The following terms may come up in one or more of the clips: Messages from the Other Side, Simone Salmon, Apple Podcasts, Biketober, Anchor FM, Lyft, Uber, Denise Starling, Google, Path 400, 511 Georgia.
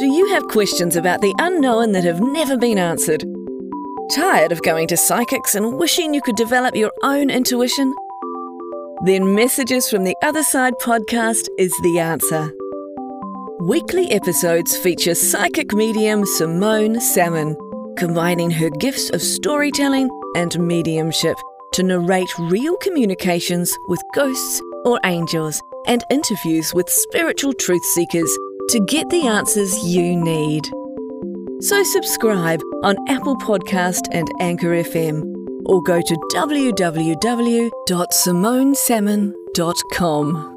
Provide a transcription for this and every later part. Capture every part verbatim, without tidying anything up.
Do you have questions about the unknown that have never been answered? Tired of going to psychics and wishing you could develop your own intuition? Then Messages from the Other Side podcast is the answer. Weekly episodes feature psychic medium Simone Salmon, combining her gifts of storytelling and mediumship to narrate real communications with ghosts or angels and interviews with spiritual truth seekers to get the answers you need. So subscribe on Apple Podcasts and Anchor F M, or go to w w w dot simone salmon dot com.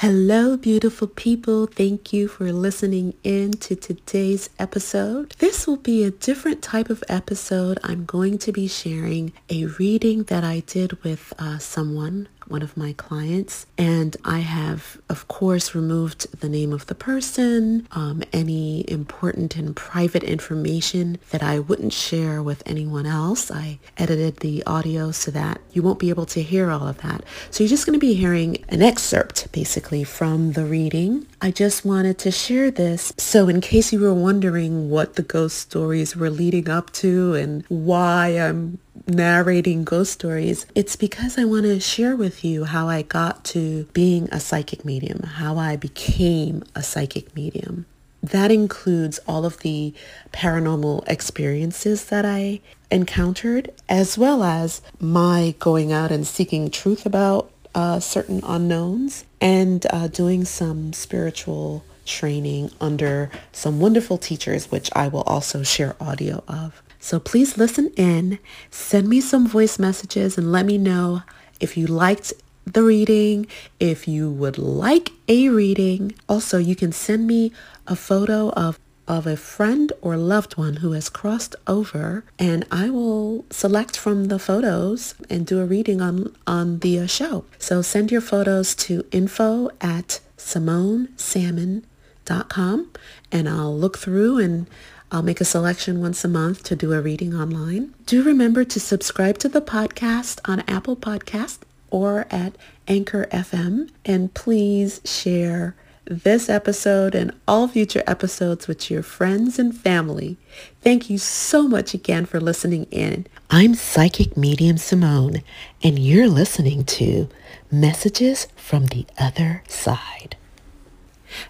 Hello, beautiful people. Thank you for listening in to today's episode. This will be a different type of episode. I'm going to be sharing a reading that I did with uh, someone, one of my clients, and I have, of course, removed the name of the person, um, any important and private information that I wouldn't share with anyone else. I edited the audio so that you won't be able to hear all of that. So you're just going to be hearing an excerpt, basically, from the reading. I just wanted to share this. So in case you were wondering what the ghost stories were leading up to and why I'm narrating ghost stories, it's because I want to share with you how I got to being a psychic medium, how I became a psychic medium. That includes all of the paranormal experiences that I encountered, as well as my going out and seeking truth about uh, certain unknowns and uh, doing some spiritual training under some wonderful teachers, which I will also share audio of. So please listen in, send me some voice messages, and let me know if you liked the reading, if you would like a reading. Also, you can send me a photo of, of a friend or loved one who has crossed over, and I will select from the photos and do a reading on, on the show. So send your photos to info at simone salmon dot com, and I'll look through and I'll make a selection once a month to do a reading online. Do remember to subscribe to the podcast on Apple Podcasts or at Anchor F M. And please share this episode and all future episodes with your friends and family. Thank you so much again for listening in. I'm Psychic Medium Simone, and you're listening to Messages from the Other Side.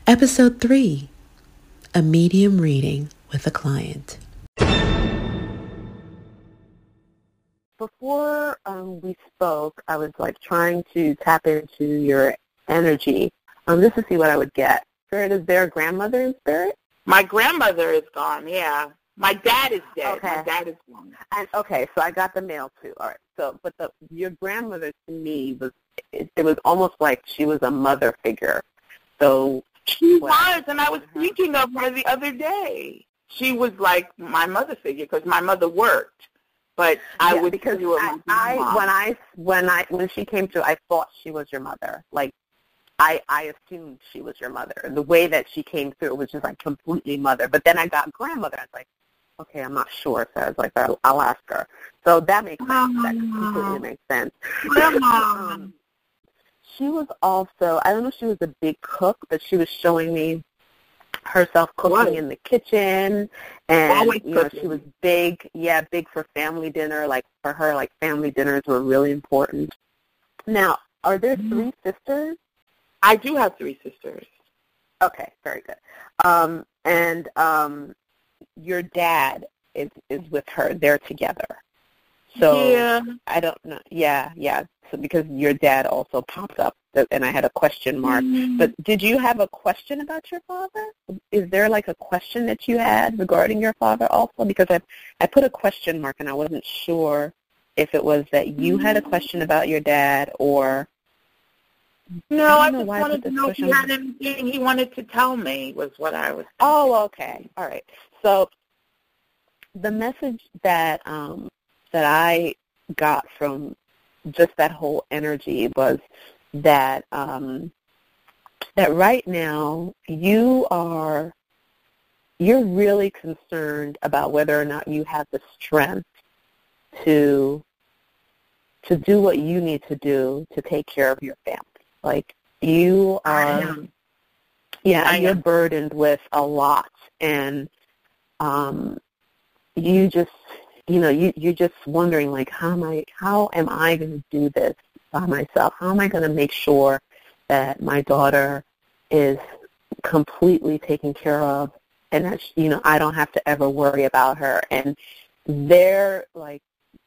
Episode three, a medium reading with a client. Before um, we spoke, I was like trying to tap into your energy um, just to see what I would get. Spirit, is there a grandmother in spirit? My grandmother is gone, yeah. My dad is dead. Okay. My dad is gone. And, okay, so I got the mail too. All right. So, but the, your grandmother to me was, it, it was almost like she was a mother figure. So she was, and I was thinking of her the other day. She was like my mother figure because my mother worked, but I yeah, would because do it I, I when I when I when she came to, I thought she was your mother. Like I I assumed she was your mother. The way that she came through was just like completely mother. But then I got grandmother. I was like, okay, I'm not sure. So I was like, I'll, I'll ask her. So that makes sense. That completely makes sense. um, she was also, I don't know if she was a big cook, but she was showing me herself cooking in the kitchen, and you know, she was big, yeah, big for family dinner. Like for her, like family dinners were really important. Now, are there mm-hmm. three sisters? I do have three sisters. Okay, very good. Um, and um, your dad is, is with her. They're together. So yeah. I don't know. Yeah, yeah. So because your dad also popped up, and I had a question mark. Mm-hmm. But did you have a question about your father? Is there like a question that you had regarding your father also? Because I I put a question mark, and I wasn't sure if it was that you mm-hmm. had a question about your dad or. No, I, I just wanted to know if he had anything he wanted to tell me was what I was thinking. Oh, okay. All right. So the message that um, that I got from just that whole energy was that um, that right now you are, you're really concerned about whether or not you have the strength to to do what you need to do to take care of your family. Like you are, yeah, you're burdened with a lot, and um, you just, you know, you you're just wondering like, how am I, how am I going to do this by myself? How am I going to make sure that my daughter is completely taken care of, and that she, you know, I don't have to ever worry about her? And they're like,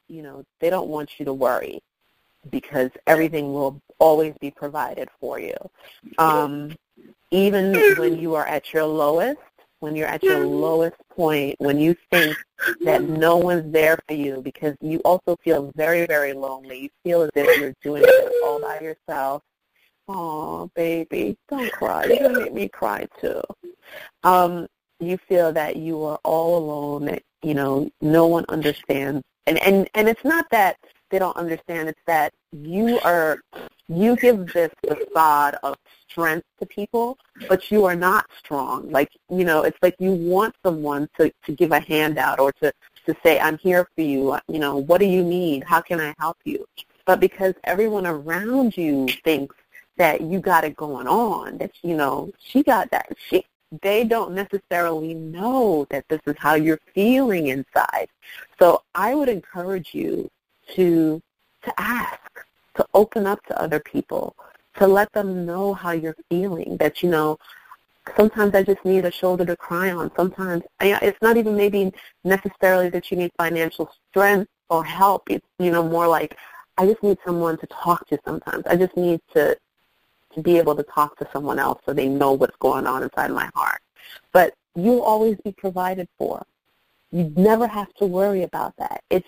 you know, they don't want you to worry because everything will always be provided for you. Um, even when you are at your lowest, when you're at your lowest point, when you think that no one's there for you, because you also feel very, very lonely. You feel as if you're doing it all by yourself. Oh, baby, don't cry. You're going to make me cry, too. Um, you feel that you are all alone, that, you know, no one understands. And, and, and it's not that they don't understand. It's that you are, you give this facade of strength to people, but you are not strong. Like, you know, it's like you want someone to, to give a handout or to, to say, I'm here for you. You know, what do you need? How can I help you? But because everyone around you thinks that you got it going on, that, you know, she got that. She, they don't necessarily know that this is how you're feeling inside. So I would encourage you to to ask, to open up to other people, to let them know how you're feeling, that, you know, sometimes I just need a shoulder to cry on. Sometimes it's not even maybe necessarily that you need financial strength or help. It's, you know, more like I just need someone to talk to sometimes. I just need to, to be able to talk to someone else so they know what's going on inside my heart. But you'll always be provided for. You never have to worry about that. It's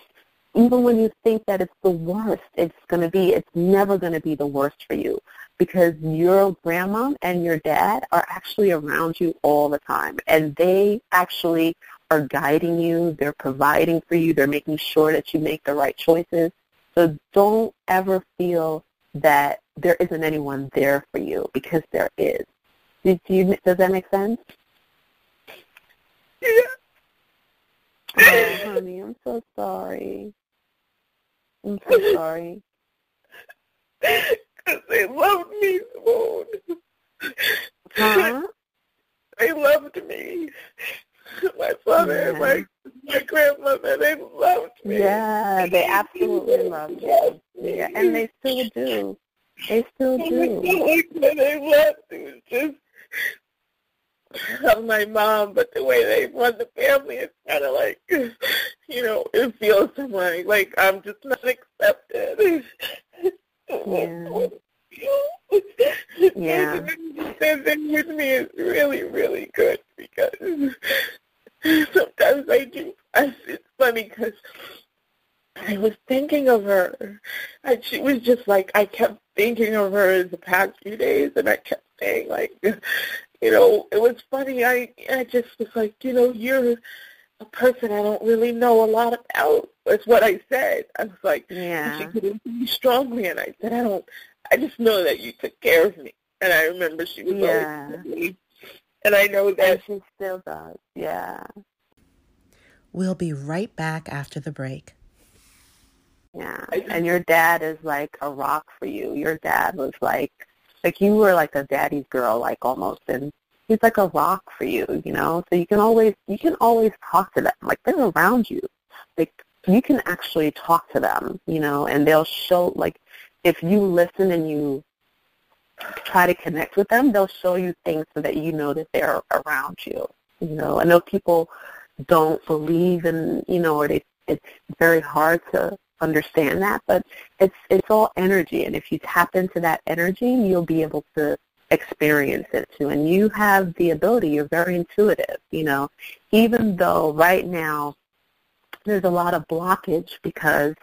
even when you think that it's the worst it's going to be, it's never going to be the worst for you because your grandma and your dad are actually around you all the time, and they actually are guiding you. They're providing for you. They're making sure that you make the right choices. So don't ever feel that there isn't anyone there for you, because there is. Do you, does that make sense? Yeah. Oh, honey, I'm so sorry. I'm so sorry. Because they loved me, Simone. Huh? They loved me. My father, yeah. my my grandmother, they loved me. Yeah, they absolutely loved you. Yeah, and they still do. They still do. They loved me. It's just how my mom, but the way they run the family, it's kind of like, you know, it feels like, like I'm just not accepted. Yeah. Yeah. Standing with me is really, really good because sometimes I do. I, it's funny because I was thinking of her, and she was just like, I kept thinking of her in the past few days, and I kept saying, like, you know, it was funny. I I just was like, you know, you're a person I don't really know a lot about. That's what I said. I was like, yeah. She couldn't be strongly, and I said, I don't. I just know that you took care of me. And I remember she was yeah. always with me. And I know that. And she still does, yeah. We'll be right back after the break. Yeah, and your dad is like a rock for you. Your dad was like, like you were like a daddy's girl, like almost. And he's like a rock for you, you know? So you can always, you can always talk to them. Like they're around you. Like you can actually talk to them, you know, and they'll show like, if you listen and you try to connect with them, they'll show you things so that you know that they're around you. You know, I know people don't believe in, you know, or they, it's very hard to understand that, but it's it's all energy. And if you tap into that energy, you'll be able to experience it too. And you have the ability. You're very intuitive, you know, even though right now there's a lot of blockage because,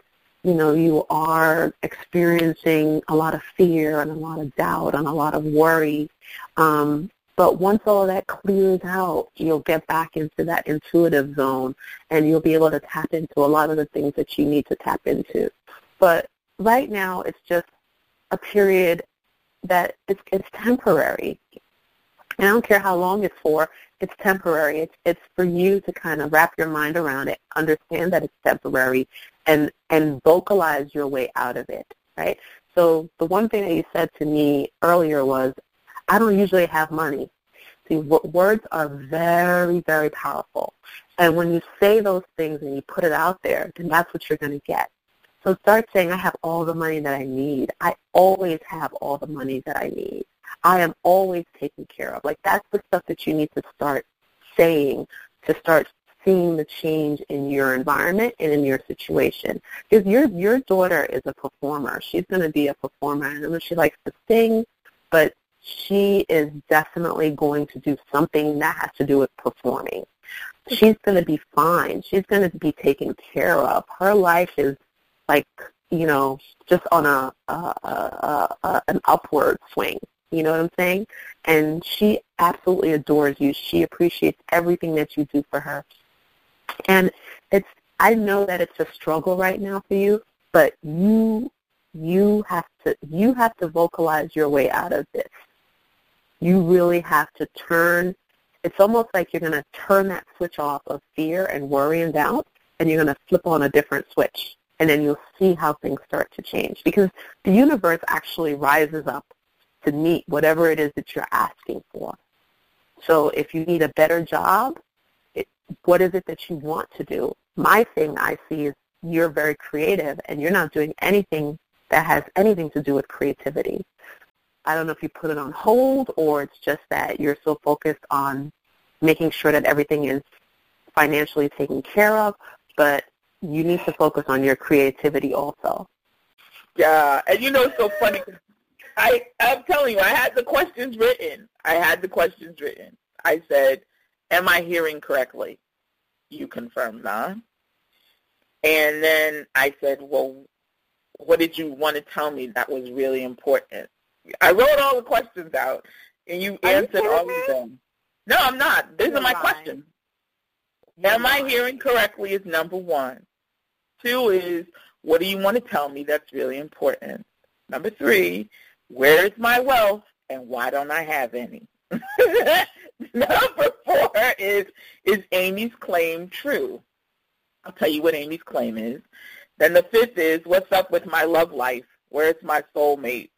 you know, you are experiencing a lot of fear and a lot of doubt and a lot of worry. Um, but once all that clears out, you'll get back into that intuitive zone and you'll be able to tap into a lot of the things that you need to tap into. But right now it's just a period that it's, it's temporary. And I don't care how long it's for, it's temporary. It's, it's for you to kind of wrap your mind around it, understand that it's temporary, and and vocalize your way out of it, right? So the one thing that you said to me earlier was, I don't usually have money. See, w- words are very, very powerful. And when you say those things and you put it out there, then that's what you're going to get. So start saying, I have all the money that I need. I always have all the money that I need. I am always taken care of. Like, that's the stuff that you need to start saying to start seeing the change in your environment and in your situation. Because your your daughter is a performer. She's going to be a performer. I don't know if she likes to sing, but she is definitely going to do something that has to do with performing. She's going to be fine. She's going to be taken care of. Her life is, like, you know, just on a, a, a, a an upward swing. You know what I'm saying? And she absolutely adores you. She appreciates everything that you do for her. And it's, I know that it's a struggle right now for you, but you you have to you have to vocalize your way out of this. You really have to turn. It's almost like you're going to turn that switch off of fear and worry and doubt, and you're going to flip on a different switch, and then you'll see how things start to change, because the universe actually rises up to meet whatever it is that you're asking for. So if you need a better job, it, what is it that you want to do? My thing I see is you're very creative, and you're not doing anything that has anything to do with creativity. I don't know if you put it on hold, or it's just that you're so focused on making sure that everything is financially taken care of, but you need to focus on your creativity also. Yeah, and you know it's so funny. I, I'm telling you, I had the questions written. I had the questions written. I said, am I hearing correctly? You confirmed, huh? And then I said, well, what did you want to tell me that was really important? I wrote all the questions out, and you Are answered you all me? Of them. No, I'm not. These You're are my lying. Questions. You're am lying. I hearing correctly is number one. Two is, what do you want to tell me that's really important? Number three, where is my wealth, and why don't I have any? Number four is, is Amy's claim true? I'll tell you what Amy's claim is. Then the fifth is, what's up with my love life? Where's my soulmate?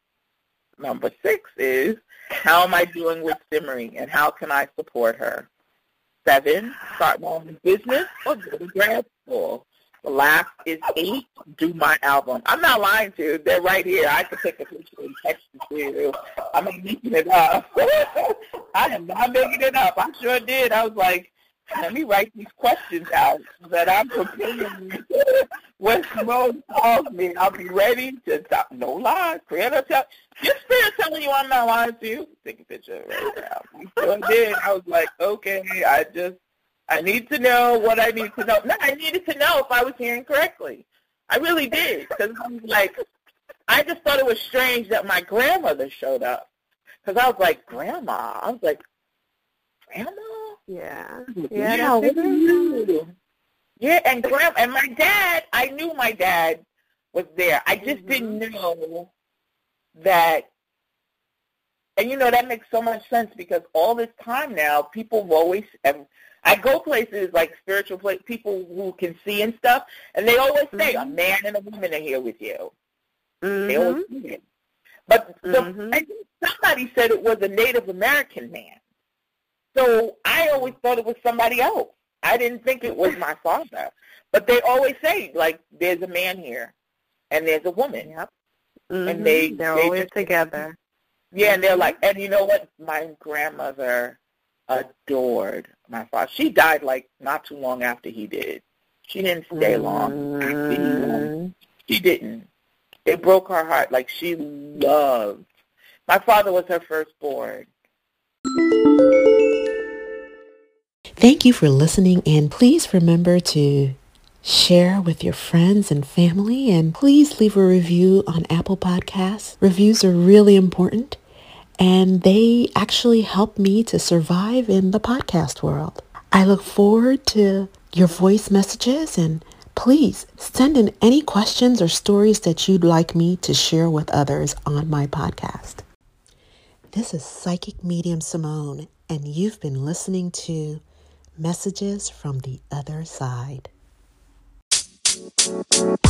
Number six is, how am I doing with Simmery, and how can I support her? Seven, start my own business or go to grad school. The last is eight, do my album. I'm not lying to you. They're right here. I could take a picture and text it to you. I'm not making it up. I am not making it up. I sure did. I was like, let me write these questions out so that I'm preparing when Simone calls me. I'll be ready to talk. No lies. Creator tell your spirit telling you I'm not lying to you. Take a picture right now. I sure did. I was like, okay, I just. I need to know what I need to know. No, I needed to know if I was hearing correctly. I really did, because I was like, I just thought it was strange that my grandmother showed up, because I was like, Grandma. I was like, Grandma? Yeah. Yeah. Yeah, what are you? Yeah, and Grandma, and my dad, I knew my dad was there. I just mm-hmm. didn't know that. And, you know, that makes so much sense, because all this time now, people will always, and I go places like spiritual place, people who can see and stuff, and they always say, mm-hmm. a man and a woman are here with you. Mm-hmm. They always see it. But the, mm-hmm. I think somebody said it was a Native American man. So I always thought it was somebody else. I didn't think it was my father. But they always say, like, there's a man here, and there's a woman. Yep. Mm-hmm. And they, They're they always just, together. Yeah, and they're like, and you know what? My grandmother adored my father. She died, like, not too long after he did. She didn't stay long. Mm. She didn't. It broke her heart. Like, she loved. My father was her firstborn. Thank you for listening, and please remember to share with your friends and family, and please leave a review on Apple Podcasts. Reviews are really important, and they actually help me to survive in the podcast world. I look forward to your voice messages, and please send in any questions or stories that you'd like me to share with others on my podcast. This is Psychic Medium Simone, and you've been listening to Messages from the Other Side. Thank you.